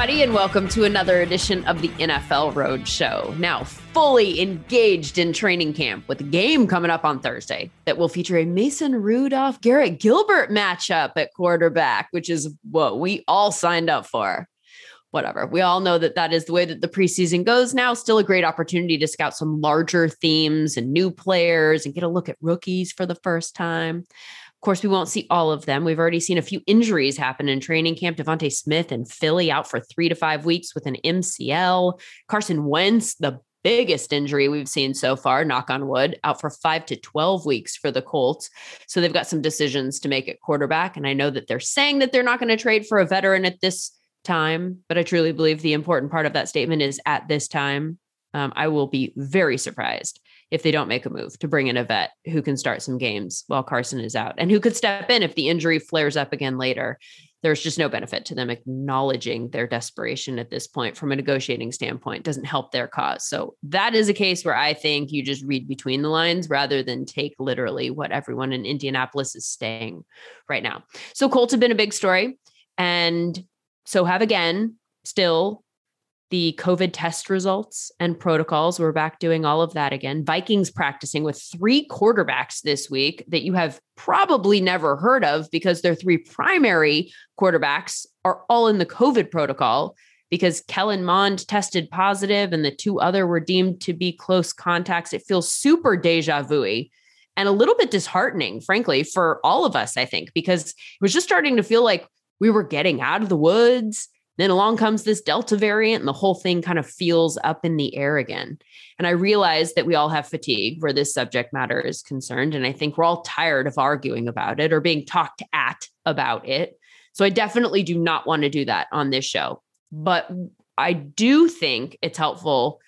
everybody, and welcome to another edition of the NFL Roadshow. Now fully engaged in training camp with a game coming up on Thursday that will feature a Mason Rudolph, Garrett Gilbert matchup at quarterback, which is what we all signed up for. Whatever. We all know that that is the way that the preseason goes now. Still a great opportunity to scout some larger themes and new players and get a look at rookies for the first time. Of course, we won't see all of them. We've already seen a few injuries happen in training camp. Devontae Smith and Philly out for 3 to 5 weeks with an MCL. Carson Wentz, the biggest injury we've seen so far, knock on wood, out for 5 to 12 weeks for the Colts. So they've got some decisions to make at quarterback. And I know that they're saying that they're not going to trade for a veteran at this time, but I truly believe the important part of that statement is at this time. I will be very surprised if they don't make a move to bring in a vet who can start some games while Carson is out and who could step in if the injury flares up again later. There's just no benefit to them acknowledging their desperation at this point from a negotiating standpoint. It doesn't help their cause. So that is a case where I think you just read between the lines rather than take literally what everyone in Indianapolis is saying right now. So Colts have been a big story, and so have again still. The COVID test results and protocols, we're back doing all of that again. Vikings practicing with 3 quarterbacks this week that you have probably never heard of because their 3 primary quarterbacks are all in the COVID protocol because Kellen Mond tested positive and the 2 other were deemed to be close contacts. It feels super deja vu-y and a little bit disheartening, frankly, for all of us, I think, because it was just starting to feel like we were getting out of the woods. Then along comes this Delta variant and the whole thing kind of feels up in the air again. And I realize that we all have fatigue where this subject matter is concerned. And I think we're all tired of arguing about it or being talked at about it. So I definitely do not want to do that on this show. But I do think it's helpful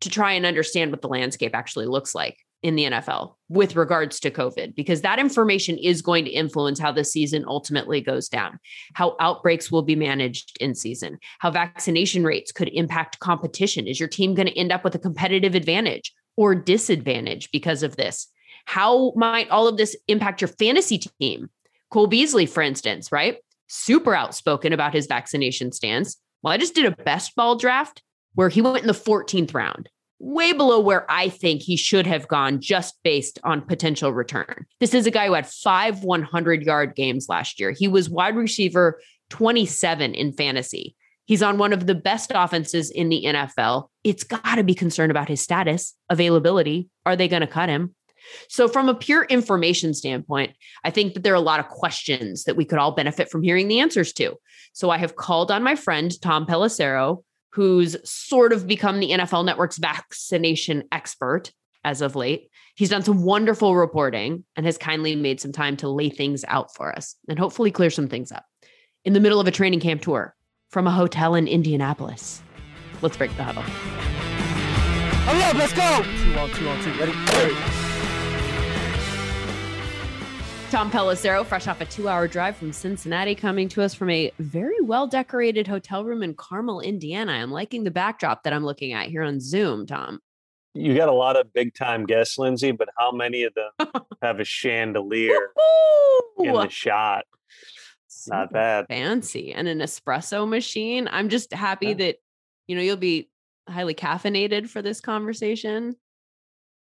to try and understand what the landscape actually looks like in the NFL with regards to COVID, because that information is going to influence how the season ultimately goes down, how outbreaks will be managed in season, how vaccination rates could impact competition. Is your team going to end up with a competitive advantage or disadvantage because of this? How might all of this impact your fantasy team? Cole Beasley, for instance, right? Super outspoken about his vaccination stance. Well, I just did a best ball draft where he went in the 14th round. Way below where I think he should have gone just based on potential return. This is a guy who had 5 100-yard games last year. He was wide receiver 27 in fantasy. He's on one of the best offenses in the NFL. It's got to be concerned about his status, availability. Are they going to cut him? So from a pure information standpoint, I think that there are a lot of questions that we could all benefit from hearing the answers to. So I have called on my friend, Tom Pelissero, who's sort of become the NFL Network's vaccination expert as of late. He's done some wonderful reporting and has kindly made some time to lay things out for us and hopefully clear some things up in the middle of a training camp tour from a hotel in Indianapolis. Let's break the huddle. Hurry up, let's go. 2 on 2 on 2. Ready? Tom Pelissero, fresh off a 2-hour drive from Cincinnati, coming to us from a very well-decorated hotel room in Carmel, Indiana. I'm liking the backdrop that I'm looking at here on Zoom, Tom. You got a lot of big-time guests, Lindsay, but how many of them have a chandelier in the shot? It's not bad. Fancy. And an espresso machine. I'm just happy that, you know, you'll be highly caffeinated for this conversation.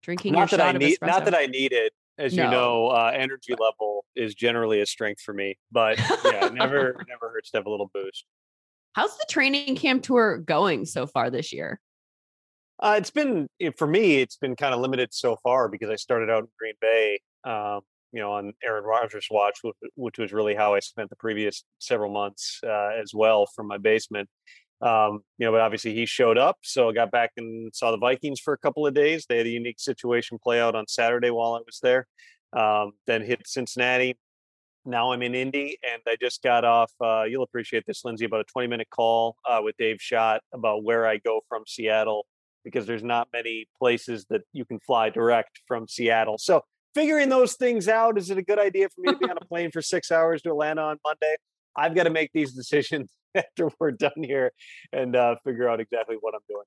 Drinking not your shot of espresso. Not that I need it. As you know, energy level is generally a strength for me, but yeah, never hurts to have a little boost. How's the training camp tour going so far this year? For me, it's been kind of limited so far because I started out in Green Bay, on Aaron Rodgers watch, which was really how I spent the previous several months as well from my basement. But obviously he showed up. So I got back and saw the Vikings for a couple of days. They had a unique situation play out on Saturday while I was there, then hit Cincinnati. Now I'm in Indy, and I just got off. You'll appreciate this, Lindsay, about a 20-minute call with Dave Schott about where I go from Seattle, because there's not many places that you can fly direct from Seattle. So figuring those things out, is it a good idea for me to be on a plane for 6 hours to Atlanta on Monday? I've got to make these decisions after we're done here and figure out exactly what I'm doing.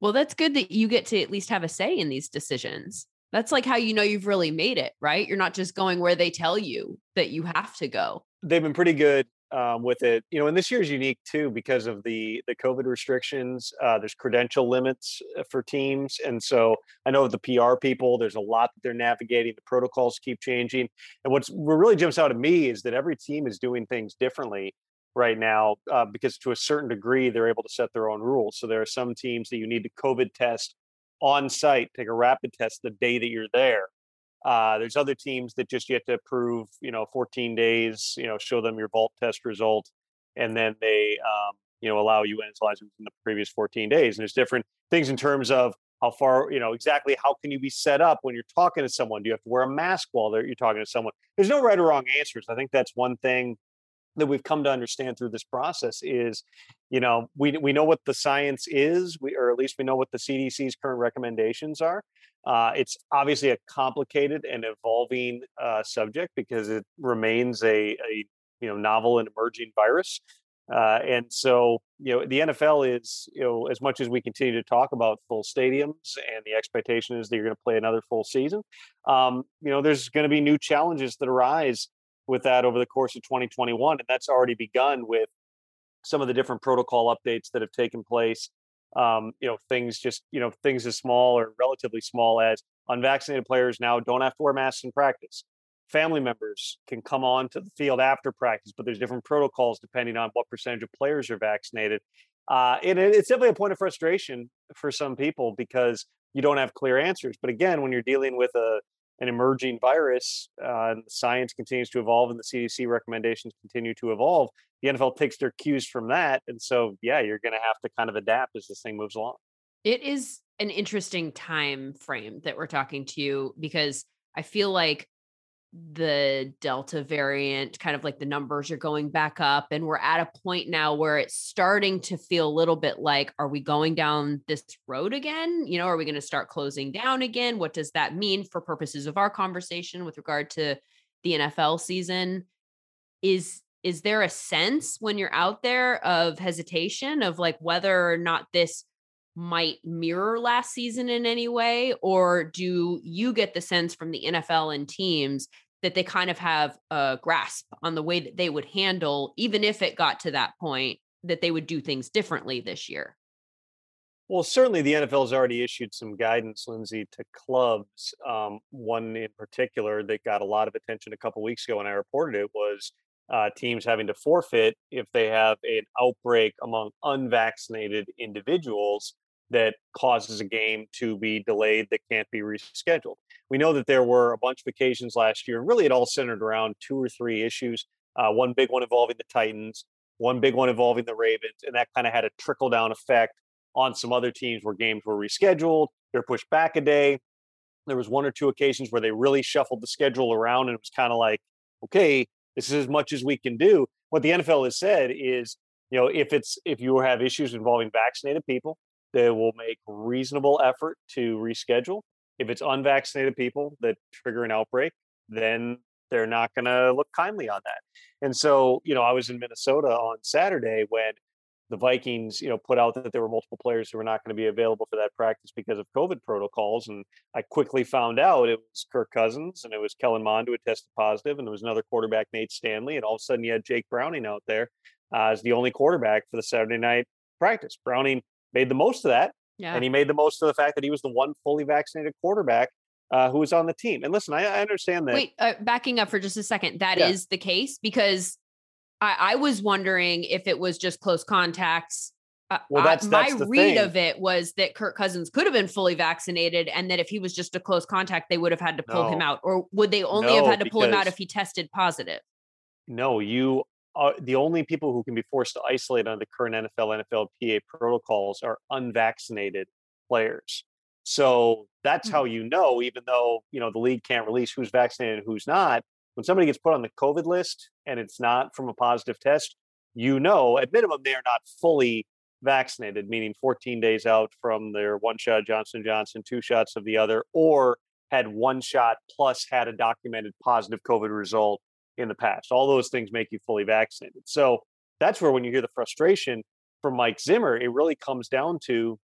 Well, that's good that you get to at least have a say in these decisions. That's like how you know you've really made it, right? You're not just going where they tell you that you have to go. They've been pretty good with it, you know, and this year is unique too because of the COVID restrictions. There's credential limits for teams, and so I know the PR people, there's a lot that they're navigating. The protocols keep changing, and what really jumps out at me is that every team is doing things differently right now, because to a certain degree they're able to set their own rules. So there are some teams that you need to COVID test on site, take a rapid test the day that you're there. There's other teams that just you have to prove, 14 days, show them your vault test result, and then they, allow you in as long as in the previous 14 days. And there's different things in terms of how far, exactly how can you be set up when you're talking to someone? Do you have to wear a mask while you're talking to someone? There's no right or wrong answers. I think that's one thing that we've come to understand through this process is, we know what the science is, or at least we know what the CDC's current recommendations are. It's obviously a complicated and evolving subject because it remains a novel and emerging virus. And so, the NFL is, as much as we continue to talk about full stadiums and the expectation is that you're going to play another full season, there's going to be new challenges that arise with that over the course of 2021. And that's already begun with some of the different protocol updates that have taken place. Things as small or relatively small as unvaccinated players now don't have to wear masks in practice. Family members can come on to the field after practice, but there's different protocols depending on what percentage of players are vaccinated. And it's definitely a point of frustration for some people because you don't have clear answers. But again, when you're dealing with an emerging virus, and the science continues to evolve and the CDC recommendations continue to evolve, the NFL takes their cues from that. And so, you're going to have to kind of adapt as this thing moves along. It is an interesting time frame that we're talking to you, because I feel like the Delta variant, kind of like the numbers are going back up, and we're at a point now where it's starting to feel a little bit like, are we going down this road again? Are we going to start closing down again? What does that mean for purposes of our conversation with regard to the NFL season? Is there a sense when you're out there of hesitation of like whether or not this might mirror last season in any way, or do you get the sense from the NFL and teams that they kind of have a grasp on the way that they would handle, even if it got to that point, that they would do things differently this year? Well, certainly the NFL has already issued some guidance, Lindsay, to clubs. One in particular that got a lot of attention a couple of weeks ago when I reported it was teams having to forfeit if they have an outbreak among unvaccinated individuals that causes a game to be delayed that can't be rescheduled. We know that there were a bunch of occasions last year, and really it all centered around two or three issues, one big one involving the Titans, one big one involving the Ravens, and that kind of had a trickle-down effect on some other teams where games were rescheduled, they were pushed back a day. There was one or two occasions where they really shuffled the schedule around, and it was kind of like, okay, this is as much as we can do. What the NFL has said is, if you have issues involving vaccinated people, they will make reasonable effort to reschedule. If it's unvaccinated people that trigger an outbreak, then they're not going to look kindly on that. And so, I was in Minnesota on Saturday when the Vikings, put out that there were multiple players who were not going to be available for that practice because of COVID protocols. And I quickly found out it was Kirk Cousins and it was Kellen Mond who had tested positive, and there was another quarterback, Nate Stanley. And all of a sudden you had Jake Browning out there as the only quarterback for the Saturday night practice. Browning made the most of that. Yeah. And he made the most of the fact that he was the one fully vaccinated quarterback who was on the team. And listen, I understand that. Wait, backing up for just a second. That is the case, because I was wondering if it was just close contacts. Well, that's my read of it was that Kirk Cousins could have been fully vaccinated, and that if he was just a close contact, they would have had to pull him out. Or would they only have had to pull him out if he tested positive? No, you are the only people who can be forced to isolate under the current NFLPA protocols are unvaccinated players. So that's how even though, the league can't release who's vaccinated and who's not. When somebody gets put on the COVID list and it's not from a positive test, at minimum, they are not fully vaccinated, meaning 14 days out from their one shot Johnson & Johnson, two shots of the other, or had one shot plus had a documented positive COVID result in the past. All those things make you fully vaccinated. So that's where, when you hear the frustration from Mike Zimmer, it really comes down to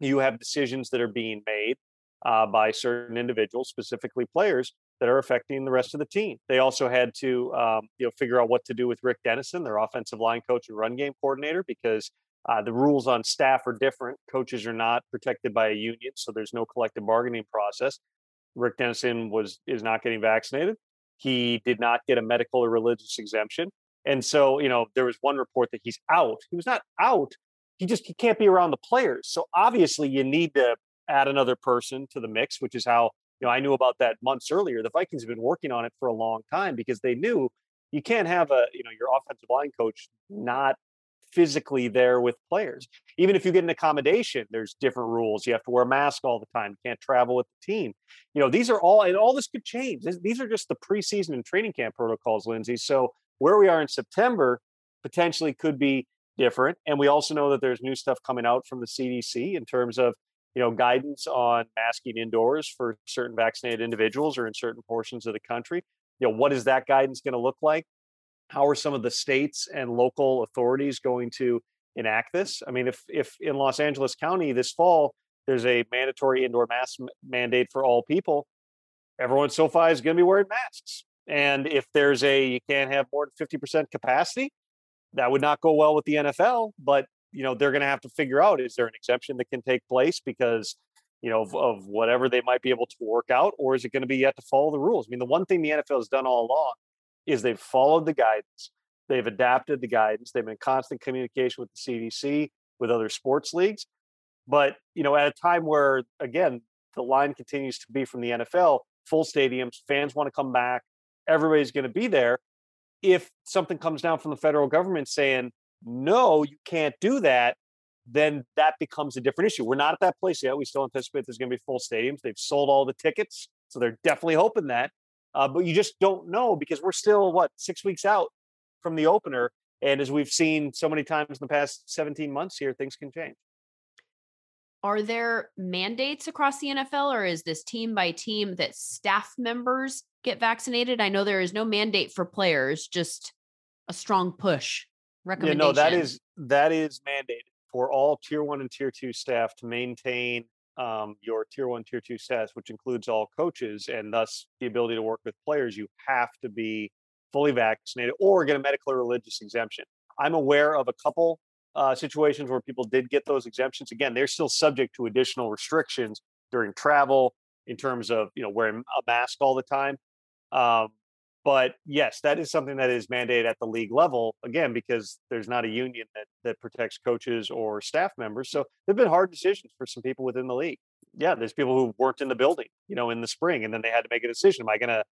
you have decisions that are being made by certain individuals, specifically players, that are affecting the rest of the team. They also had to figure out what to do with Rick Dennison, their offensive line coach and run game coordinator, because the rules on staff are different. Coaches are not protected by a union, so there's no collective bargaining process. Rick Dennison is not getting vaccinated. He did not get a medical or religious exemption. And so, there was one report that he's out. He was not out. He can't be around the players. So obviously you need to add another person to the mix, which is how, I knew about that months earlier. The Vikings have been working on it for a long time because they knew you can't have your offensive line coach not physically there with players. Even if you get an accommodation, there's different rules. You have to wear a mask all the time. You can't travel with the team. These are all, and all this could change. These are just the preseason and training camp protocols, Lindsay. So where we are in September potentially could be different. And we also know that there's new stuff coming out from the CDC in terms of, guidance on masking indoors for certain vaccinated individuals or in certain portions of the country. What is that guidance going to look like? How are some of the states and local authorities going to enact this? I mean, if in Los Angeles County this fall, there's a mandatory indoor mask mandate for all people, everyone in SoFi is going to be wearing masks. And if there's you can't have more than 50% capacity, that would not go well with the NFL, but they're going to have to figure out, is there an exemption that can take place because, of whatever they might be able to work out, or is it going to be yet to follow the rules? I mean, the one thing the NFL has done all along is they've followed the guidance. They've adapted the guidance. They've been in constant communication with the CDC, with other sports leagues. But, at a time where, again, the line continues to be from the NFL, full stadiums, fans want to come back, everybody's going to be there. If something comes down from the federal government saying, no, you can't do that, then that becomes a different issue. We're not at that place yet. We still anticipate there's going to be full stadiums. They've sold all the tickets, so they're definitely hoping that. But you just don't know because we're still, 6 weeks out from the opener. And as we've seen so many times in the past 17 months here, things can change. Are there mandates across the NFL, or is this team by team that staff members get vaccinated? I know there is no mandate for players, just a strong push recommendation. That is mandated for all tier 1 and tier 2 staff to maintain your tier 1, tier 2 status, which includes all coaches and thus the ability to work with players. You have to be fully vaccinated or get a medical or religious exemption. I'm aware of a couple situations where people did get those exemptions. Again, they're still subject to additional restrictions during travel in terms of, wearing a mask all the time. But yes, that is something that is mandated at the league level, again, because there's not a union that protects coaches or staff members. So they've been hard decisions for some people within the league. Yeah, there's people who weren't in the building, in the spring, and then they had to make a decision. Am I going to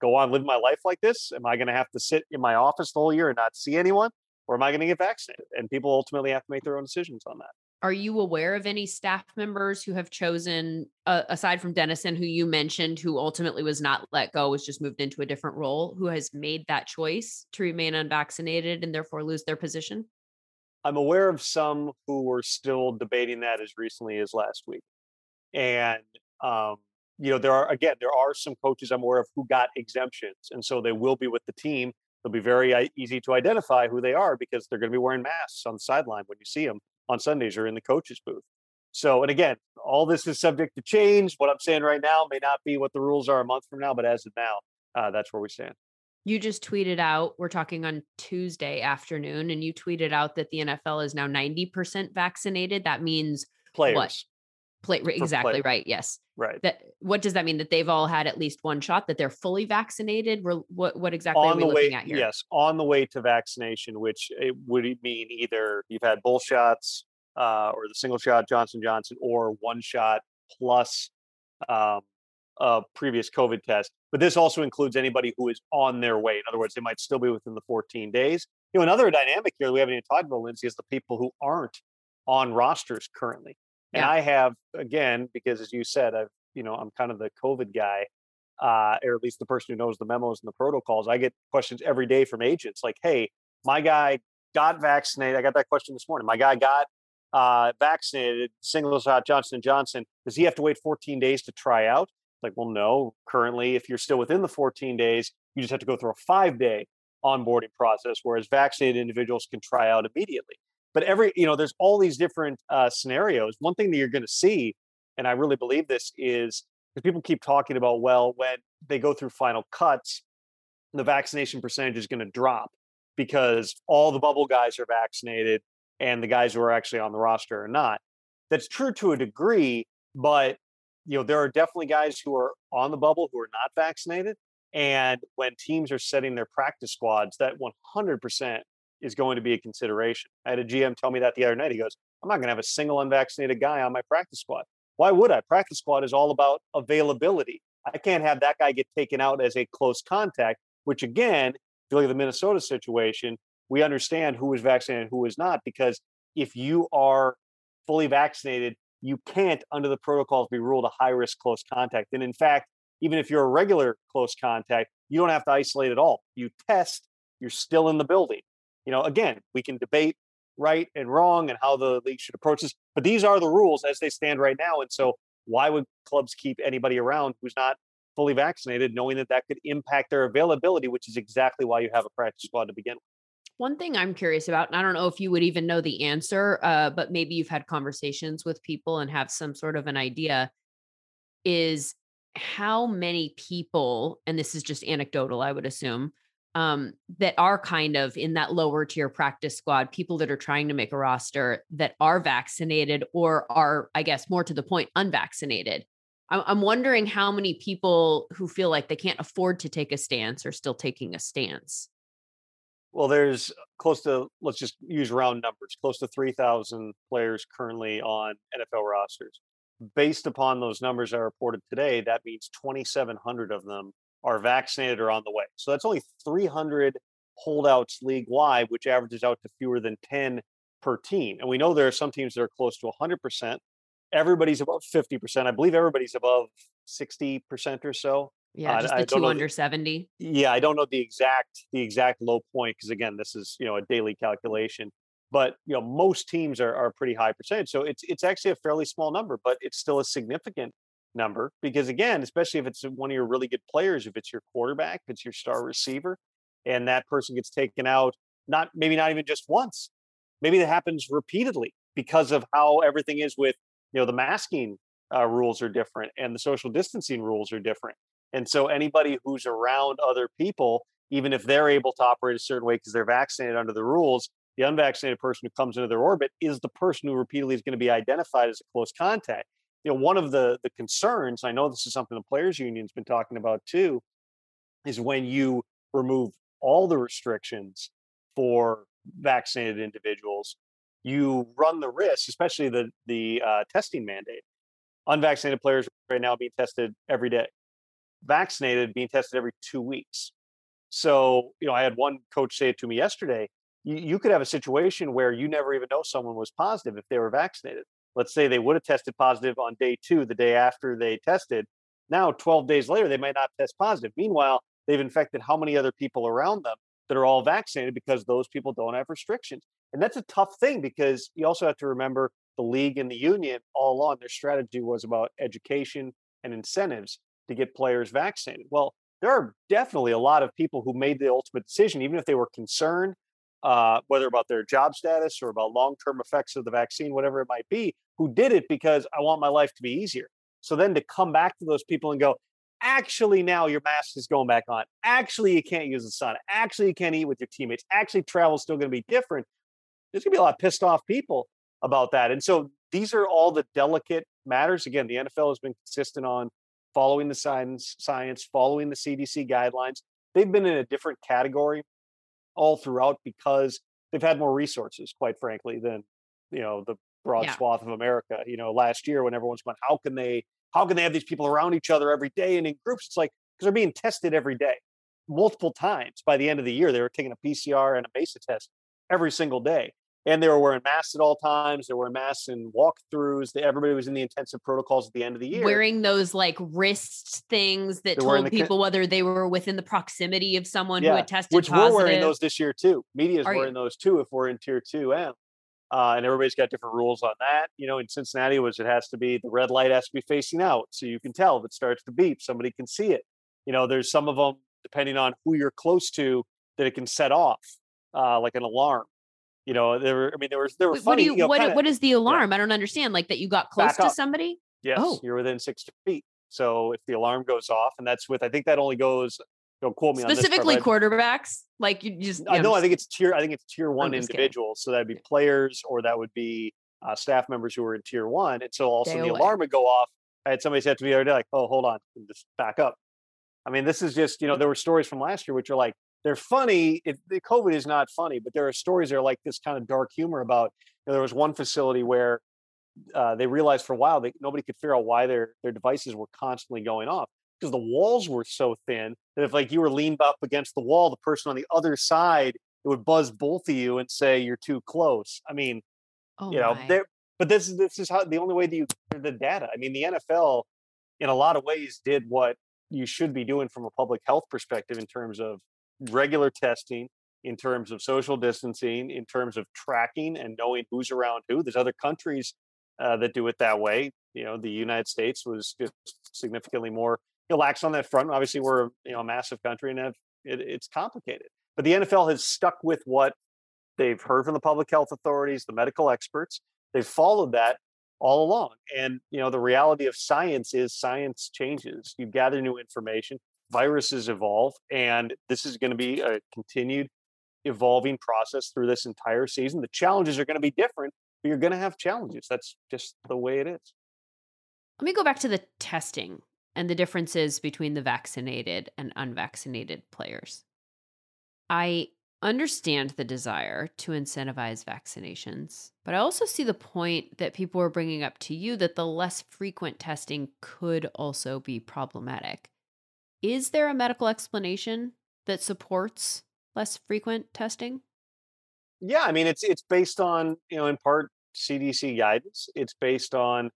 go on live my life like this? Am I going to have to sit in my office the whole year and not see anyone? Or am I going to get vaccinated? And people ultimately have to make their own decisions on that. Are you aware of any staff members who have chosen, aside from Dennison, who you mentioned, who ultimately was not let go, was just moved into a different role, who has made that choice to remain unvaccinated and therefore lose their position? I'm aware of some who were still debating that as recently as last week. And, there are some coaches I'm aware of who got exemptions. And so they will be with the team. It'll be very easy to identify who they are because they're going to be wearing masks on the sideline when you see them on Sundays or in the coach's booth. So, and again, all this is subject to change. What I'm saying right now may not be what the rules are a month from now, but as of now, that's where we stand. You just tweeted out, we're talking on Tuesday afternoon, and you tweeted out that the NFL is now 90% vaccinated. That means players. What? Exactly. Right. Yes. Right. What does that mean? That they've all had at least one shot, that they're fully vaccinated? What exactly are we looking at here? Yes. On the way to vaccination, which it would mean either you've had both shots or the single shot Johnson & Johnson or one shot plus a previous COVID test. But this also includes anybody who is on their way. In other words, they might still be within the 14 days. Another dynamic here that we haven't even talked about, Lindsay, is the people who aren't on rosters currently. And yeah. I have, again, because as you said, I'm kind of the COVID guy, or at least the person who knows the memos and the protocols. I get questions every day from agents like, hey, my guy got vaccinated. I got that question this morning. My guy got vaccinated, single shot Johnson & Johnson. Does he have to wait 14 days to try out? Like, well, no. Currently, if you're still within the 14 days, you just have to go through a 5-day onboarding process, whereas vaccinated individuals can try out immediately. But there's all these different scenarios. One thing that you're going to see, and I really believe this, is because people keep talking about, well, when they go through final cuts, the vaccination percentage is going to drop because all the bubble guys are vaccinated and the guys who are actually on the roster are not. That's true to a degree, but you know, there are definitely guys who are on the bubble who are not vaccinated. And when teams are setting their practice squads, that 100% is going to be a consideration. I had a GM tell me that the other night. He goes, I'm not going to have a single unvaccinated guy on my practice squad. Why would I? Practice squad is all about availability. I can't have that guy get taken out as a close contact, which again, if you look at the Minnesota situation, we understand who is vaccinated and who is not, because if you are fully vaccinated, you can't, under the protocols, be ruled a high-risk close contact. And in fact, even if you're a regular close contact, you don't have to isolate at all. You test, you're still in the building. You know, again, we can debate right and wrong and how the league should approach this, but these are the rules as they stand right now. And so why would clubs keep anybody around who's not fully vaccinated, knowing that that could impact their availability, which is exactly why you have a practice squad to begin with? One thing I'm curious about, and I don't know if you would even know the answer, but maybe you've had conversations with people and have some sort of an idea, is how many people, and this is just anecdotal, I would assume, that are kind of in that lower tier practice squad, people that are trying to make a roster that are vaccinated or are, I guess, more to the point, unvaccinated. I'm wondering how many people who feel like they can't afford to take a stance are still taking a stance. Well, there's close to, let's just use round numbers, close to 3,000 players currently on NFL rosters. Based upon those numbers I reported today, that means 2,700 of them are vaccinated or on the way. So that's only 300 holdouts league-wide, which averages out to fewer than 10 per team. And we know there are some teams that are close to 100%. Everybody's above 50%. I believe everybody's above 60% or so. Yeah, just the two under 70. Yeah, I don't know the exact low point, because again, this is, you know, a daily calculation. But you know, most teams are pretty high percentage. So it's actually a fairly small number, but it's still a significant number, because again, especially if it's one of your really good players, if it's your quarterback, if it's your star receiver, and that person gets taken out, maybe not even just once, maybe that happens repeatedly because of how everything is with, you know, the masking rules are different and the social distancing rules are different. And so anybody who's around other people, even if they're able to operate a certain way because they're vaccinated under the rules, the unvaccinated person who comes into their orbit is the person who repeatedly is going to be identified as a close contact. You know, one of the concerns, I know this is something the players union's been talking about too, is when you remove all the restrictions for vaccinated individuals, you run the risk, especially the testing mandate. Unvaccinated players right now being tested every day. Vaccinated being tested every 2 weeks. So, you know, I had one coach say it to me yesterday. You could have a situation where you never even know someone was positive if they were vaccinated. Let's say they would have tested positive on day two, the day after they tested. Now, 12 days later, they might not test positive. Meanwhile, they've infected how many other people around them that are all vaccinated, because those people don't have restrictions. And that's a tough thing, because you also have to remember the league and the union all along, their strategy was about education and incentives to get players vaccinated. Well, there are definitely a lot of people who made the ultimate decision, even if they were concerned, whether about their job status or about long-term effects of the vaccine, whatever it might be, who did it because I want my life to be easier. So then to come back to those people and go, actually, now your mask is going back on. Actually, you can't use the sun. Actually, you can't eat with your teammates. Actually, travel is still going to be different. There's going to be a lot of pissed off people about that. And so these are all the delicate matters. Again, the NFL has been consistent on following the science, following the CDC guidelines. They've been in a different category all throughout because they've had more resources, quite frankly, than, you know, the broad swath of America. You know, last year when everyone's going, how can they have these people around each other every day and in groups? It's like, because they're being tested every day, multiple times. By the end of the year, they were taking a PCR and a Mesa test every single day. And they were wearing masks at all times. They were masks and walkthroughs. Everybody was in the intensive protocols at the end of the year. Wearing those like wrist things that told people whether they were within the proximity of someone who had tested positive. Which we're wearing those this year too. Media's wearing those too if we're in tier 2M. And everybody's got different rules on that. You know, in Cincinnati, it has to be, the red light has to be facing out. So you can tell if it starts to beep, somebody can see it. You know, there's some of them, depending on who you're close to, that it can set off like an alarm. You know, there were Wait, funny. What is the alarm? Yeah. I don't understand. Like that you got close to somebody? Yes. Oh. You're within 6 feet. So if the alarm goes off, and that's with, I think that only goes, don't quote me on this. Specifically quarterbacks, like you just. I think it's tier one individuals. So that'd be players, or that would be staff members who are in tier one. And so also the alarm would go off. I had somebody said to me the other day, like, oh, hold on, just back up. I mean, this is just, you know, there were stories from last year, which are like, they're funny. COVID is not funny, but there are stories that are like this kind of dark humor about, you know, there was one facility where they realized for a while that nobody could figure out why their devices were constantly going off, because the walls were so thin that if like you were leaned up against the wall, the person on the other side, it would buzz both of you and say, you're too close. I mean, but this is how the only way that you get the data. I mean, the NFL in a lot of ways did what you should be doing from a public health perspective in terms of regular testing, in terms of social distancing, in terms of tracking and knowing who's around who. There's other countries that do it that way. You know, the United States was just significantly more lax on that front. Obviously, we're a massive country and it's complicated. But the NFL has stuck with what they've heard from the public health authorities, the medical experts. They've followed that all along. And, you know, the reality of science is science changes. You gather new information, viruses evolve, and this is going to be a continued evolving process through this entire season. The challenges are going to be different, but you're going to have challenges. That's just the way it is. Let me go back to the testing and the differences between the vaccinated and unvaccinated players. I understand the desire to incentivize vaccinations, but I also see the point that people are bringing up to you that the less frequent testing could also be problematic. Is there a medical explanation that supports less frequent testing? Yeah, I mean, it's based on, in part CDC guidance. It's based on,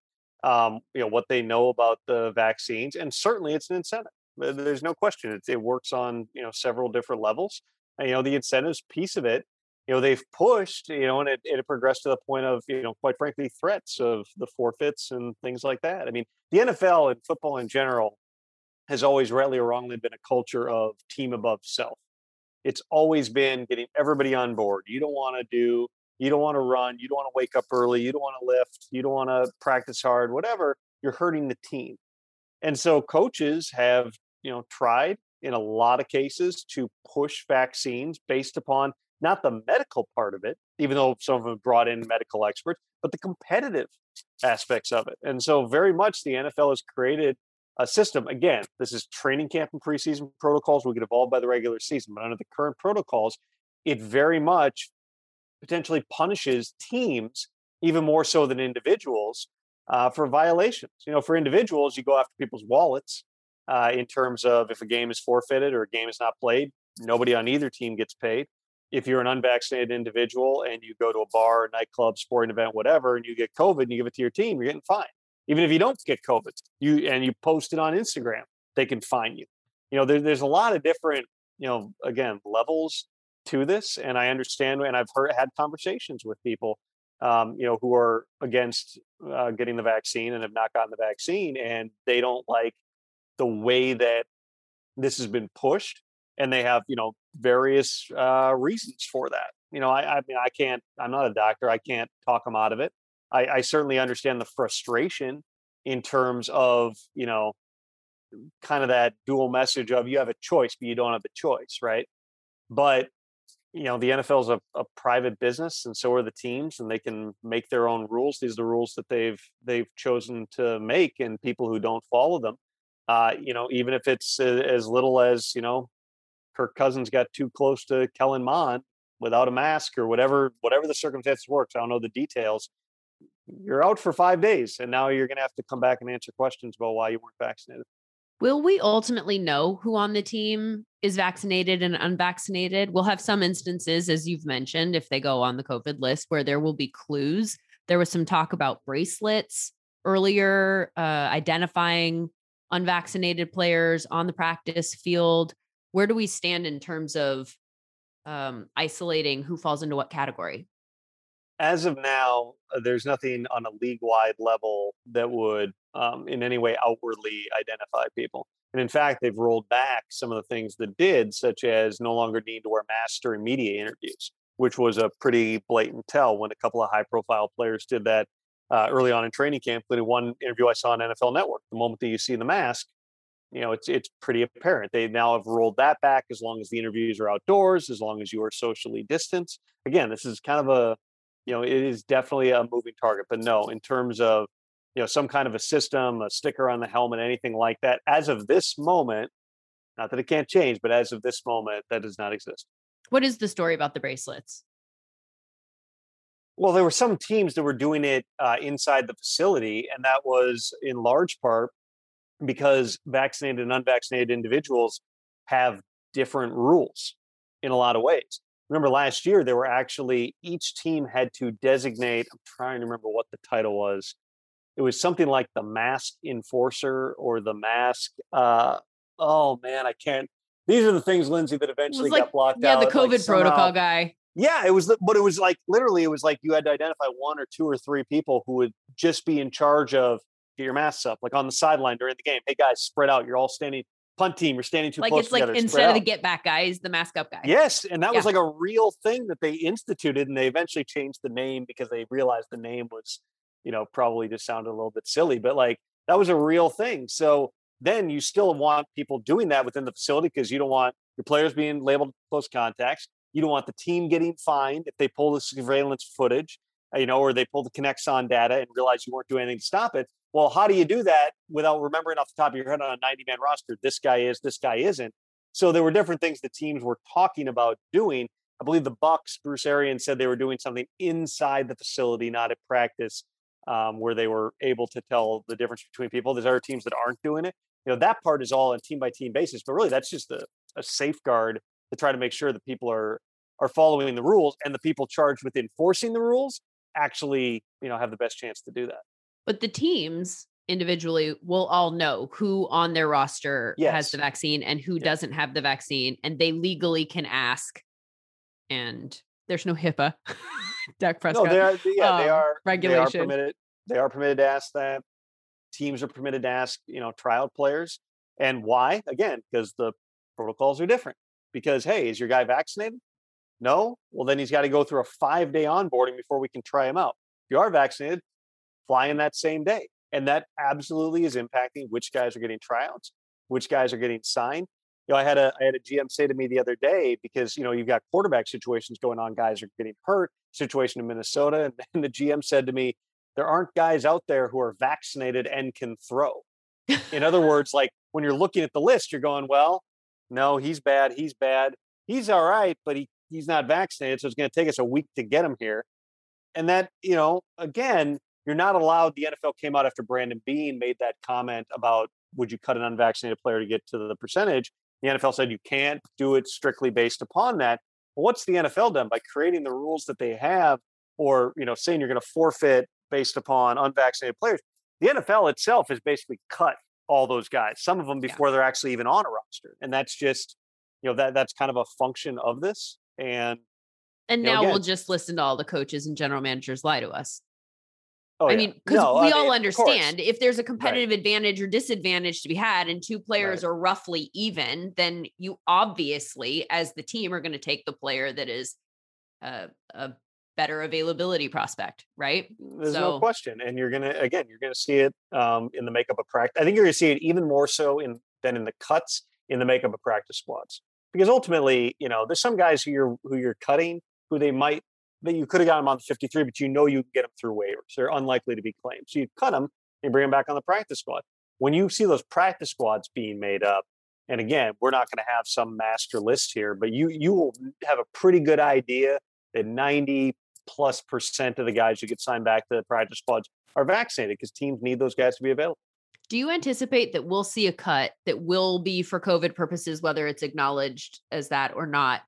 what they know about the vaccines, and certainly it's an incentive. There's no question. It works on, several different levels. And, the incentives piece of it, they've pushed, and it progressed to the point of, quite frankly, threats of the forfeits and things like that. I mean, the NFL and football in general has always, rightly or wrongly, been a culture of team above self. It's always been getting everybody on board. You don't want to run. You don't want to wake up early. You don't want to lift. You don't want to practice hard, whatever. You're hurting the team. And so coaches have, tried in a lot of cases to push vaccines based upon not the medical part of it, even though some of them brought in medical experts, but the competitive aspects of it. And so very much the NFL has created a system. Again, this is training camp and preseason protocols. We get evolved by the regular season, but under the current protocols, it very much potentially punishes teams even more so than individuals for violations. For individuals, you go after people's wallets in terms of if a game is forfeited or a game is not played, nobody on either team gets paid. If you're an unvaccinated individual and you go to a bar, a nightclub, sporting event, whatever, and you get COVID and you give it to your team, you're getting fined. Even if you don't get COVID, you post it on Instagram, they can fine you. There's a lot of different, again, levels to this. And I understand, and I've had conversations with people, who are against getting the vaccine and have not gotten the vaccine, and they don't like the way that this has been pushed. And they have, various reasons for that. I'm not a doctor. I can't talk them out of it. I certainly understand the frustration in terms of, kind of that dual message of you have a choice, but you don't have a choice, right? But, the NFL is a private business, and so are the teams, and they can make their own rules. These are the rules that they've chosen to make, and people who don't follow them, even if it's as little as, Kirk Cousins got too close to Kellen Mond without a mask or whatever the circumstances were. I don't know the details. You're out for 5 days, and now you're going to have to come back and answer questions about why you weren't vaccinated. Will we ultimately know who on the team is vaccinated and unvaccinated? We'll have some instances, as you've mentioned, if they go on the COVID list, where there will be clues. There was some talk about bracelets earlier, identifying unvaccinated players on the practice field. Where do we stand in terms of isolating who falls into what category? As of now, there's nothing on a league-wide level that would in any way outwardly identify people. And in fact, they've rolled back some of the things that did, such as no longer need to wear masks during media interviews, which was a pretty blatant tell when a couple of high-profile players did that early on in training camp, including one interview I saw on NFL Network. The moment that you see the mask, you know, it's pretty apparent. They now have rolled that back as long as the interviews are outdoors, as long as you are socially distanced. Again, this is kind of a, you know, it is definitely a moving target. But no, in terms of, you know, some kind of a system, a sticker on the helmet, anything like that, as of this moment, not that it can't change, but as of this moment, that does not exist. What is the story about the bracelets? Well, there were some teams that were doing it inside the facility, and that was in large part because vaccinated and unvaccinated individuals have different rules in a lot of ways. Remember last year, there were actually, each team had to designate, I'm trying to remember what the title was. It was something like the mask enforcer or the mask. I can't. These are the things, Lindsay, that eventually got blocked out. Yeah, the COVID protocol guy. Yeah, it was, but it was like, literally, it was like you had to identify one or two or three people who would just be in charge of get your masks up, like on the sideline during the game. Hey guys, spread out. You're all standing. Punt team, you're standing too close together. Like instead of the get back guy, he's the mask up guy. Yes, and that was like a real thing that they instituted, and they eventually changed the name because they realized the name was, you know, probably just sounded a little bit silly, but like that was a real thing. So then you still want people doing that within the facility because you don't want your players being labeled close contacts. You don't want the team getting fined if they pull the surveillance footage, you know, or they pull the Connexon data and realize you weren't doing anything to stop it. Well, how do you do that without remembering off the top of your head on a 90-man roster, this guy is, this guy isn't? So there were different things the teams were talking about doing. I believe the Bucs, Bruce Arians said they were doing something inside the facility, not at practice, where they were able to tell the difference between people. There's other teams that aren't doing it. You know, that part is all on team-by-team basis, but really that's just a safeguard to try to make sure that people are following the rules, and the people charged with enforcing the rules actually, you know, have the best chance to do that. But the teams individually will all know who on their roster has the vaccine and who doesn't have the vaccine, and they legally can ask. And there's no HIPAA. Dak Prescott. No, they are permitted. They are permitted to ask that. Teams are permitted to ask, you know, tryout players. And why? Again, because the protocols are different. Because, hey, is your guy vaccinated? No? Well, then he's got to go through a 5-day onboarding before we can try him out. If you are vaccinated, fly in that same day. And that absolutely is impacting which guys are getting tryouts, which guys are getting signed. You know, I had a GM say to me the other day, because, you know, you've got quarterback situations going on. Guys are getting hurt, situation in Minnesota. And the GM said to me, there aren't guys out there who are vaccinated and can throw. In other words, like when you're looking at the list, you're going, well, no, he's bad. He's all right, but he's not vaccinated. So it's going to take us a week to get him here. And that, you know, again, you're not allowed. The NFL came out after Brandon Bean made that comment about, would you cut an unvaccinated player to get to the percentage? The NFL said you can't do it strictly based upon that. Well, what's the NFL done by creating the rules that they have, or, you know, saying you're going to forfeit based upon unvaccinated players? The NFL itself has basically cut all those guys, some of them before they're actually even on a roster. And that's just, you know, that's kind of a function of this. And now, again, we'll just listen to all the coaches and general managers lie to us. Oh, I mean, because we all understand if there's a competitive advantage or disadvantage to be had and two players are roughly even, then you obviously, as the team, are going to take the player that is a better availability prospect, right? There's no question. And you're going to see it in the makeup of practice. I think you're going to see it even more so than in the cuts in the makeup of practice squads. Because ultimately, you know, there's some guys who you're cutting, who they might, that you could have got them on the 53, but you know you can get them through waivers. They're unlikely to be claimed. So you cut them and bring them back on the practice squad. When you see those practice squads being made up, and again, we're not going to have some master list here, but you will have a pretty good idea that 90+% of the guys who get signed back to the practice squads are vaccinated because teams need those guys to be available. Do you anticipate that we'll see a cut that will be for COVID purposes, whether it's acknowledged as that or not,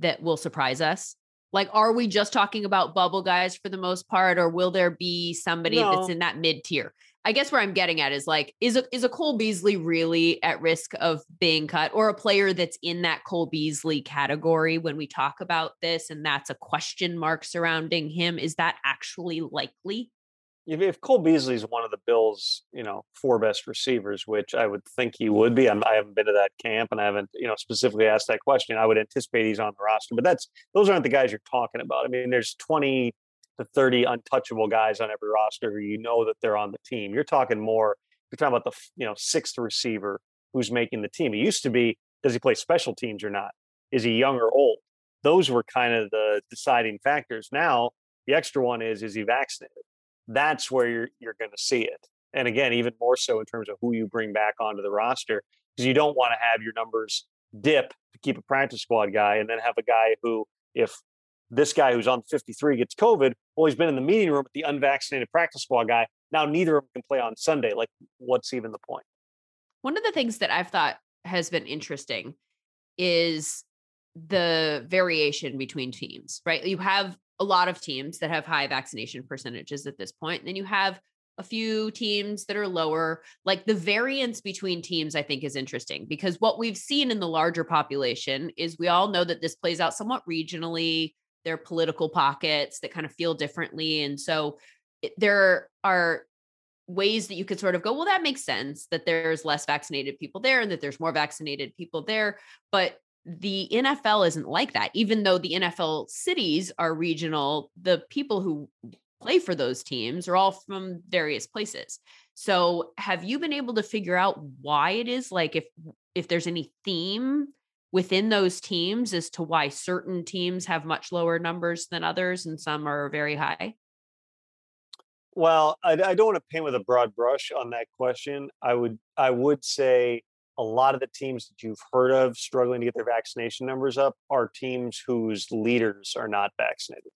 that will surprise us? Like, are we just talking about bubble guys for the most part, or will there be somebody that's in that mid tier? I guess where I'm getting at is like, is a Cole Beasley really at risk of being cut, or a player that's in that Cole Beasley category when we talk about this? And that's a question mark surrounding him. Is that actually likely? If Cole Beasley is one of the Bills, you know, 4 best receivers, which I would think he would be. I haven't been to that camp, and I haven't, you know, specifically asked that question. I would anticipate he's on the roster, but those aren't the guys you're talking about. I mean, there's 20 to 30 untouchable guys on every roster who you know that they're on the team. You're talking more, you're talking about the, you know, sixth receiver who's making the team. It used to be, does he play special teams or not? Is he young or old? Those were kind of the deciding factors. Now, the extra one is he vaccinated? That's where you're going to see it. And again, even more so in terms of who you bring back onto the roster, because you don't want to have your numbers dip to keep a practice squad guy and then have a guy who, if this guy who's on 53 gets COVID, well, he's been in the meeting room with the unvaccinated practice squad guy. Now, neither of them can play on Sunday. Like, what's even the point? One of the things that I've thought has been interesting is the variation between teams, right? You have a lot of teams that have high vaccination percentages at this point. And then you have a few teams that are lower. Like, the variance between teams, I think, is interesting, because what we've seen in the larger population is we all know that this plays out somewhat regionally. There are political pockets that kind of feel differently. And so there are ways that you could sort of go, well, that makes sense that there's less vaccinated people there and that there's more vaccinated people there. But the NFL isn't like that. Even though the NFL cities are regional, the people who play for those teams are all from various places. So have you been able to figure out why it is, like, if there's any theme within those teams as to why certain teams have much lower numbers than others and some are very high? Well, I don't want to paint with a broad brush on that question. I would say a lot of the teams that you've heard of struggling to get their vaccination numbers up are teams whose leaders are not vaccinated,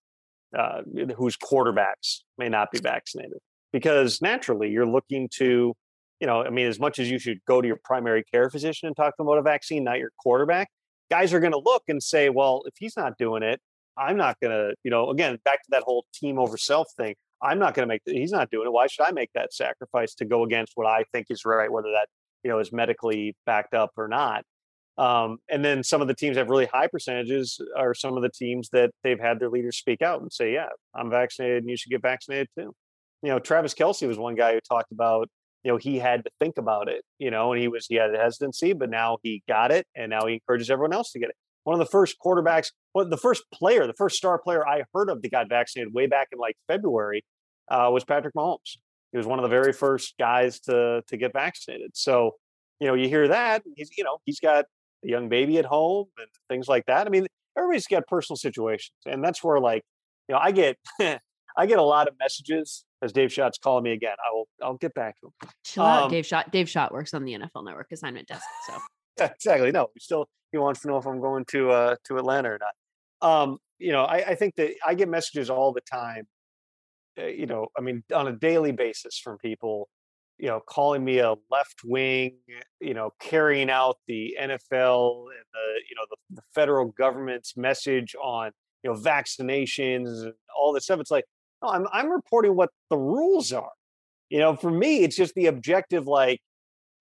whose quarterbacks may not be vaccinated, because naturally you're looking to, you know, I mean, as much as you should go to your primary care physician and talk to them about a vaccine, not your quarterback, guys are going to look and say, well, if he's not doing it, I'm not going to, you know, again, back to that whole team over self thing. I'm not going to make that. He's not doing it. Why should I make that sacrifice to go against what I think is right, whether that, you know, is medically backed up or not. And then some of the teams that have really high percentages are some of the teams that they've had their leaders speak out and say, yeah, I'm vaccinated and you should get vaccinated too. You know, Travis Kelce was one guy who talked about, you know, he had to think about it, you know, and he had a hesitancy, but now he got it. And now he encourages everyone else to get it. One of the first quarterbacks, the first star player I heard of that got vaccinated way back in like February was Patrick Mahomes. He was one of the very first guys to get vaccinated. So, you know, you hear that, he's got a young baby at home and things like that. I mean, everybody's got personal situations. And that's where, like, you know, I get a lot of messages, as Dave Schott's calling me again. I'll get back to him. Chill out, Dave Schott. Dave Schott works on the NFL Network assignment desk. So yeah, exactly. No, he wants to know if I'm going to Atlanta or not. You know, I think that I get messages all the time, you know, I mean, on a daily basis from people, you know, calling me a left wing, you know, carrying out the NFL and the federal government's message on, you know, vaccinations and all this stuff. It's like, no, I'm reporting what the rules are. You know, for me, it's just the objective, like,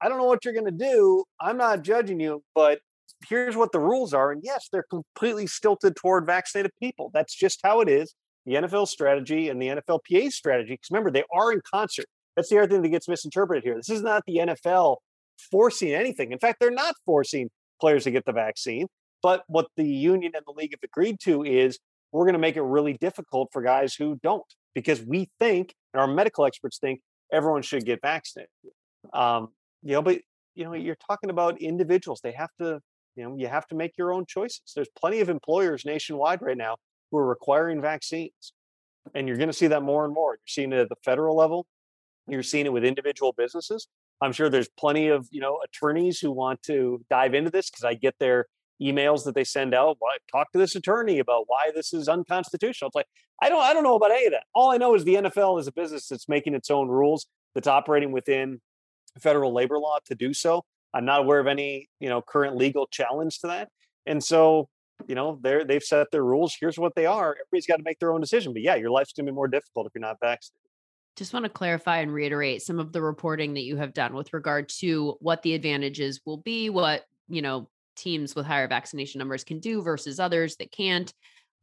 I don't know what you're going to do. I'm not judging you, but here's what the rules are. And yes, they're completely stilted toward vaccinated people. That's just how it is. The NFL strategy and the NFLPA strategy, because remember, they are in concert. That's the other thing that gets misinterpreted here. This is not the NFL forcing anything. In fact, they're not forcing players to get the vaccine. But what the union and the league have agreed to is, we're going to make it really difficult for guys who don't, because we think, and our medical experts think, everyone should get vaccinated. You know, but, you know, you're talking about individuals. They have to, you know, you have to make your own choices. There's plenty of employers nationwide right now who are requiring vaccines. And you're going to see that more and more. You're seeing it at the federal level. You're seeing it with individual businesses. I'm sure there's plenty of, you know, attorneys who want to dive into this, because I get their emails that they send out. Well, talk to this attorney about why this is unconstitutional. It's like, I don't know about any of that. All I know is the NFL is a business that's making its own rules, that's operating within federal labor law to do so. I'm not aware of any, you know, current legal challenge to that. And so, you know, they've set their rules. Here's what they are. Everybody's got to make their own decision. But yeah, your life's going to be more difficult if you're not vaccinated. Just want to clarify and reiterate some of the reporting that you have done with regard to what the advantages will be, what, you know, teams with higher vaccination numbers can do versus others that can't.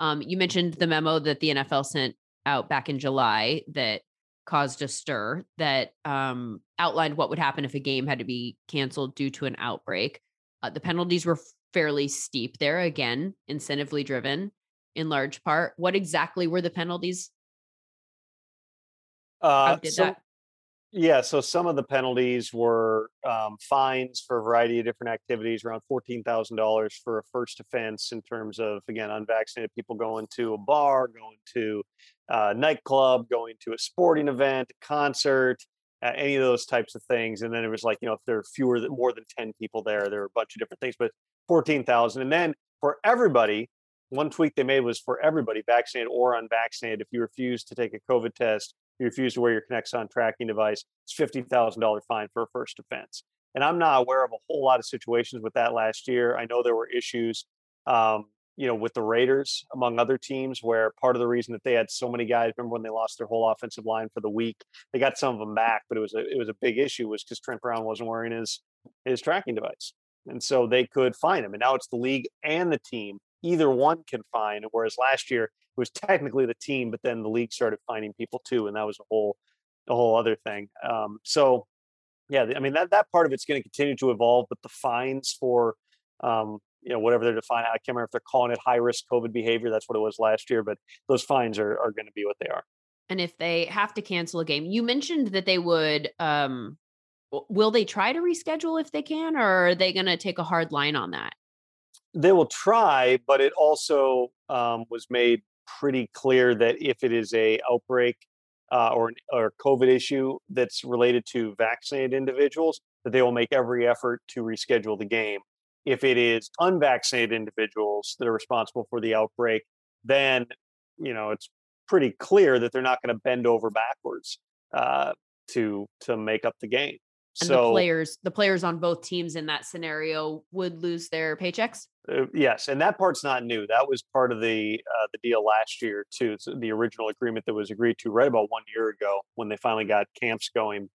You mentioned the memo that the NFL sent out back in July that caused a stir, that outlined what would happen if a game had to be canceled due to an outbreak. The penalties were fairly steep there, again, incentively driven in large part. What exactly were the penalties? Outdid that. Yeah, so some of the penalties were fines for a variety of different activities, around $14,000 for a first offense in terms of, again, unvaccinated people going to a bar, going to a nightclub, going to a sporting event, concert, any of those types of things. And then it was like, you know, if there are more than 10 people there, there are a bunch of different things, but $14,000. And then for everybody, one tweak they made was for everybody, vaccinated or unvaccinated, if you refuse to take a COVID test, you refuse to wear your Connexon tracking device, it's $50,000 fine for a first offense. And I'm not aware of a whole lot of situations with that last year. I know there were issues, with the Raiders, among other teams, where part of the reason that they had so many guys, remember when they lost their whole offensive line for the week, they got some of them back, but it was a big issue was because Trent Brown wasn't wearing his tracking device. And so they could fine him. And now it's the league and the team. Either one can fine. Whereas last year, it was technically the team, but then the league started finding people too. And that was a whole other thing. That part of it's going to continue to evolve, but the fines for, whatever they're defining, I can't remember if they're calling it high risk COVID behavior. That's what it was last year, but those fines are going to be what they are. And if they have to cancel a game, you mentioned that they would, will they try to reschedule if they can, or are they going to take a hard line on that? They will try, but it also was made pretty clear that if it is a outbreak or COVID issue that's related to vaccinated individuals, that they will make every effort to reschedule the game. If it is unvaccinated individuals that are responsible for the outbreak, then, it's pretty clear that they're not going to bend over backwards to make up the game. And so, the players on both teams in that scenario would lose their paychecks? Yes. And that part's not new. That was part of the deal last year, too. So the original agreement that was agreed to right about 1 year ago when they finally got camps going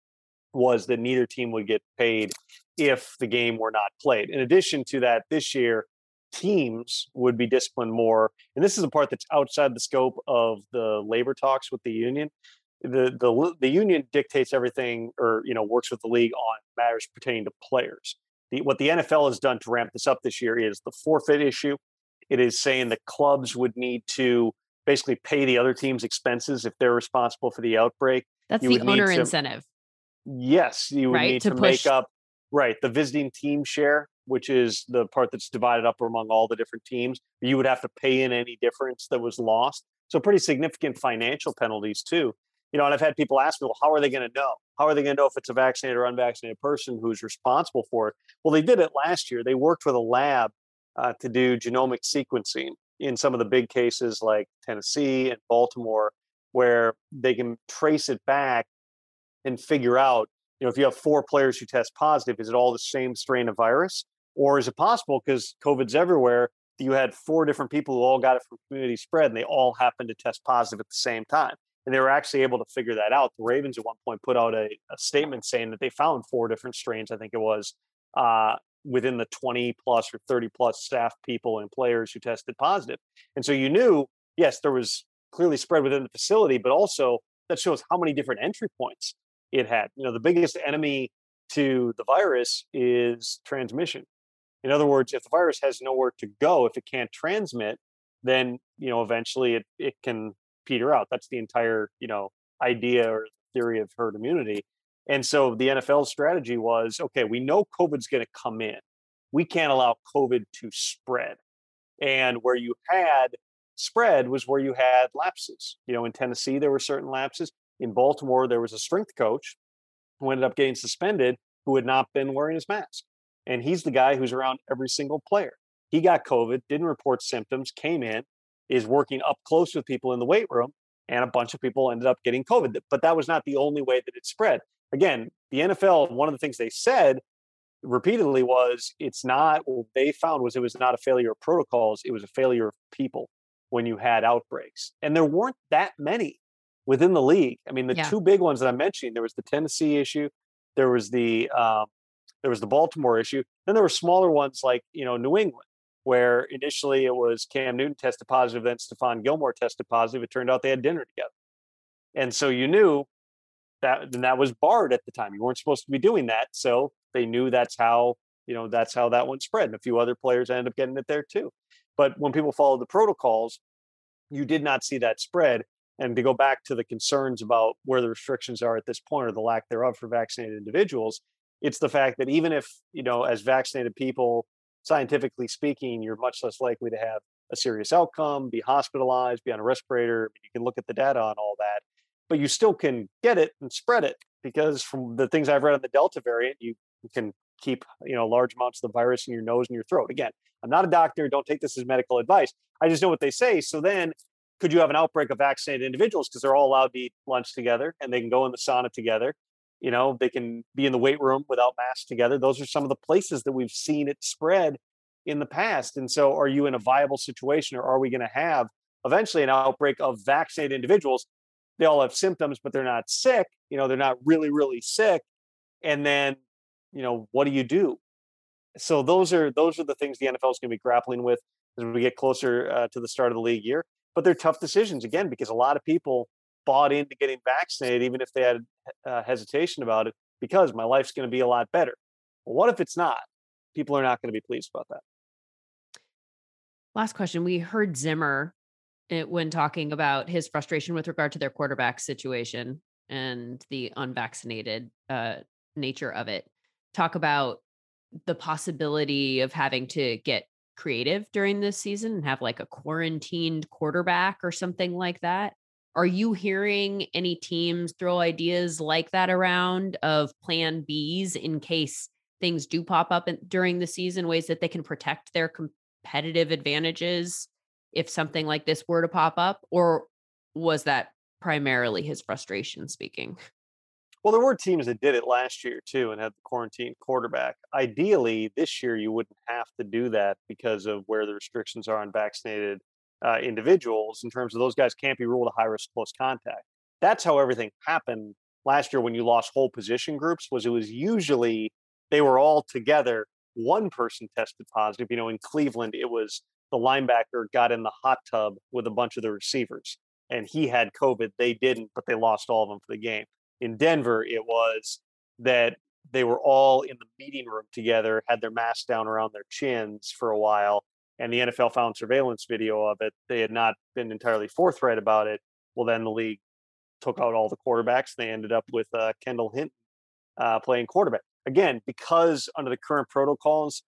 was that neither team would get paid if the game were not played. In addition to that, this year, teams would be disciplined more. And this is the part that's outside the scope of the labor talks with the union. The union dictates everything or, works with the league on matters pertaining to players. What the NFL has done to ramp this up this year is the forfeit issue. It is saying that clubs would need to basically pay the other team's expenses if they're responsible for the outbreak. That's the owner incentive. Yes. You would need to make up, the visiting team share, which is the part that's divided up among all the different teams. You would have to pay in any difference that was lost. So pretty significant financial penalties, too. And I've had people ask me, well, how are they going to know? How are they going to know if it's a vaccinated or unvaccinated person who's responsible for it? Well, they did it last year. They worked with a lab to do genomic sequencing in some of the big cases like Tennessee and Baltimore, where they can trace it back and figure out, if you have four players who test positive, is it all the same strain of virus? Or is it possible, because COVID's everywhere, you had four different people who all got it from community spread and they all happened to test positive at the same time? And they were actually able to figure that out. The Ravens at one point put out a statement saying that they found four different strains, I think it was, within the 20 plus or 30 plus staff people and players who tested positive. And so you knew, yes, there was clearly spread within the facility, but also that shows how many different entry points it had. The biggest enemy to the virus is transmission. In other words, if the virus has nowhere to go, if it can't transmit, then, eventually it can peter out. That's the entire, idea or theory of herd immunity. And so the NFL's strategy was, okay, we know COVID's going to come in. We can't allow COVID to spread. And where you had spread was where you had lapses. In Tennessee, there were certain lapses. In Baltimore, there was a strength coach who ended up getting suspended who had not been wearing his mask. And he's the guy who's around every single player. He got COVID, didn't report symptoms, came in, is working up close with people in the weight room, and a bunch of people ended up getting COVID. But that was not the only way that it spread. Again, the NFL, one of the things they said repeatedly was it was not a failure of protocols. It was a failure of people when you had outbreaks. And there weren't that many within the league. I mean, the two big ones that I'm mentioning, there was the Tennessee issue. There was the Baltimore issue. Then there were smaller ones like, New England, where initially it was Cam Newton tested positive, then Stephon Gilmore tested positive. It turned out they had dinner together. And so you knew that, and that was barred at the time. You weren't supposed to be doing that. So they knew that's how that one spread. And a few other players ended up getting it there too. But when people followed the protocols, you did not see that spread. And to go back to the concerns about where the restrictions are at this point, or the lack thereof for vaccinated individuals, it's the fact that even if, you know, as vaccinated people, scientifically speaking, you're much less likely to have a serious outcome, be hospitalized, be on a respirator. You can look at the data on all that, but you still can get it and spread it, because from the things I've read on the Delta variant, you can keep, you know, large amounts of the virus in your nose and your throat. Again, I'm not a doctor. Don't take this as medical advice. I just know what they say. So then could you have an outbreak of vaccinated individuals? Because they're all allowed to eat lunch together and they can go in the sauna together. You know, they can be in the weight room without masks together. Those are some of the places that we've seen it spread in the past. And so are you in a viable situation, or are we going to have eventually an outbreak of vaccinated individuals? They all have symptoms, but they're not sick. You know, they're not really, really sick. And then, you know, what do you do? So those are the things the NFL is going to be grappling with as we get closer to the start of the league year. But they're tough decisions, again, because a lot of people bought into getting vaccinated, even if they had hesitation about it, because my life's going to be a lot better. Well, what if it's not? People are not going to be pleased about that. Last question. We heard Zimmer when talking about his frustration with regard to their quarterback situation and the unvaccinated nature of it. Talk about the possibility of having to get creative during this season and have like a quarantined quarterback or something like that. Are you hearing any teams throw ideas like that around, of plan Bs in case things do pop up during the season, ways that they can protect their competitive advantages if something like this were to pop up? Or was that primarily his frustration speaking? Well, there were teams that did it last year too and had the quarantine quarterback. Ideally, this year you wouldn't have to do that because of where the restrictions are on vaccinated individuals, in terms of those guys can't be ruled a high risk close contact. That's how everything happened last year when you lost whole position groups, was it was usually they were all together. One person tested positive. You know, in Cleveland, it was the linebacker got in the hot tub with a bunch of the receivers and he had COVID. They didn't, but they lost all of them for the game. In Denver, it was that they were all in the meeting room together, had their masks down around their chins for a while. And the NFL found surveillance video of it. They had not been entirely forthright about it. Well, then the league took out all the quarterbacks. They ended up with Kendall Hinton playing quarterback. Again, because under the current protocols,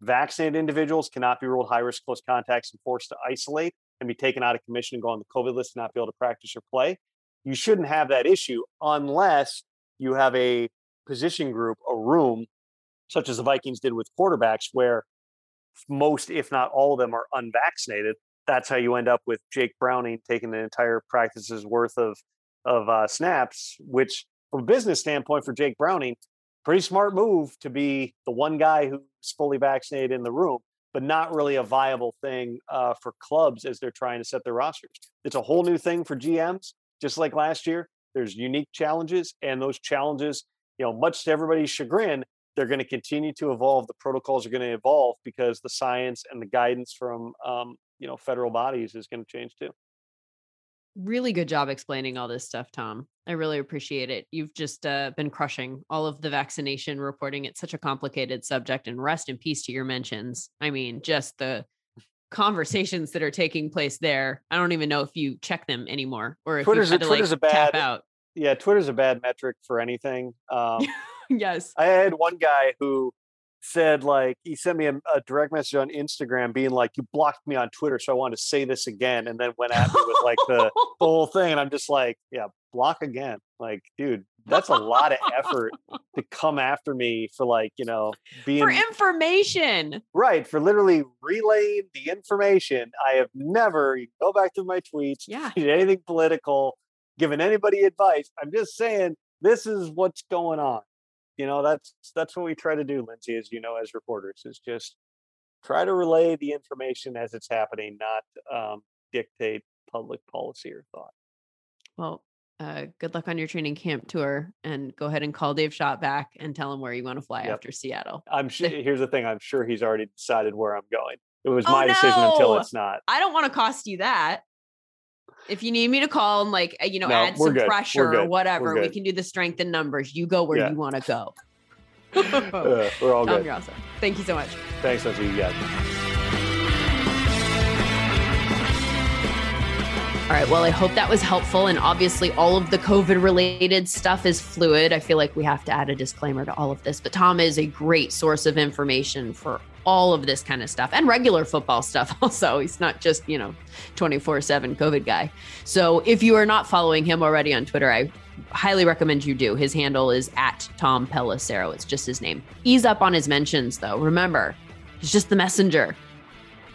vaccinated individuals cannot be ruled high-risk close contacts and forced to isolate and be taken out of commission and go on the COVID list and not be able to practice or play. You shouldn't have that issue unless you have a position group, a room, such as the Vikings did with quarterbacks, where most, if not all of them, are unvaccinated. That's how you end up with Jake Browning taking an entire practice's worth of snaps, which from a business standpoint for Jake Browning, pretty smart move to be the one guy who's fully vaccinated in the room, but not really a viable thing for clubs as they're trying to set their rosters. It's a whole new thing for GMs. Just like last year, there's unique challenges, and those challenges, you know, much to everybody's chagrin, they're going to continue to evolve. The protocols are going to evolve because the science and the guidance from, you know, federal bodies is going to change too. Really good job explaining all this stuff, Tom. I really appreciate it. You've just been crushing all of the vaccination reporting. It's such a complicated subject, and rest in peace to your mentions. I mean, just the conversations that are taking place there. I don't even know if you check them anymore, or if Twitter's a bad, tap out. Yeah. Twitter's a bad metric for anything. Yes. I had one guy who said, like, he sent me a direct message on Instagram being like, you blocked me on Twitter, so I wanted to say this again, and then went at me with like the whole thing. And I'm just like, yeah, block again. Like, dude, that's a lot of effort to come after me for, like, you know, being for information. Right. For literally relaying the information. I have never, you go back to my tweets, did anything political, given anybody advice. I'm just saying, this is what's going on. You know, that's what we try to do, Lindsay, as you know, as reporters, is just try to relay the information as it's happening, not dictate public policy or thought. Well, good luck on your training camp tour, and go ahead and call Dave Schott back and tell him where you want to fly after Seattle. I'm sure. Here's the thing. I'm sure he's already decided where I'm going. It was my decision until it's not. I don't want to cost you that. If you need me to call and, like, you know, add some pressure or whatever, we can do the strength in numbers. You go where you want to go. We're all good. You're awesome. Thank you so much. Thanks, Lindsay. You guys. All right. Well, I hope that was helpful. And obviously all of the COVID related stuff is fluid. I feel like we have to add a disclaimer to all of this, but Tom is a great source of information for all of this kind of stuff and regular football stuff. Also, he's not just, 24/7 COVID guy. So if you are not following him already on Twitter, I highly recommend you do. His handle is @TomPelissero. It's just his name. Ease up on his mentions though. Remember, he's just the messenger.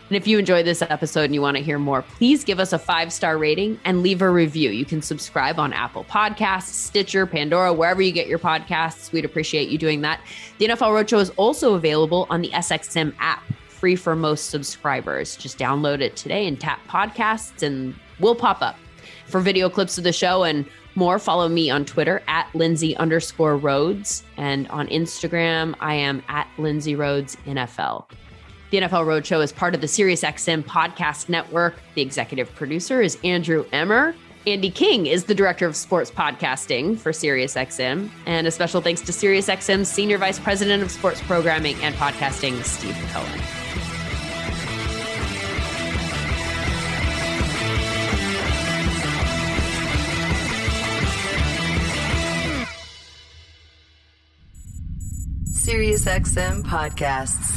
And if you enjoyed this episode and you want to hear more, please give us a 5-star rating and leave a review. You can subscribe on Apple Podcasts, Stitcher, Pandora, wherever you get your podcasts. We'd appreciate you doing that. The NFL Roadshow is also available on the SXM app, free for most subscribers. Just download it today and tap podcasts and we'll pop up. For video clips of the show and more, follow me on Twitter @Lindsey_Rhodes. And on Instagram, I am @LindseyRhodesNFL. The NFL Roadshow is part of the SiriusXM Podcast Network. The executive producer is Andrew Emmer. Andy King is the director of sports podcasting for SiriusXM. And a special thanks to SiriusXM's Senior Vice President of Sports Programming and Podcasting, Steve Cohen. SiriusXM Podcasts.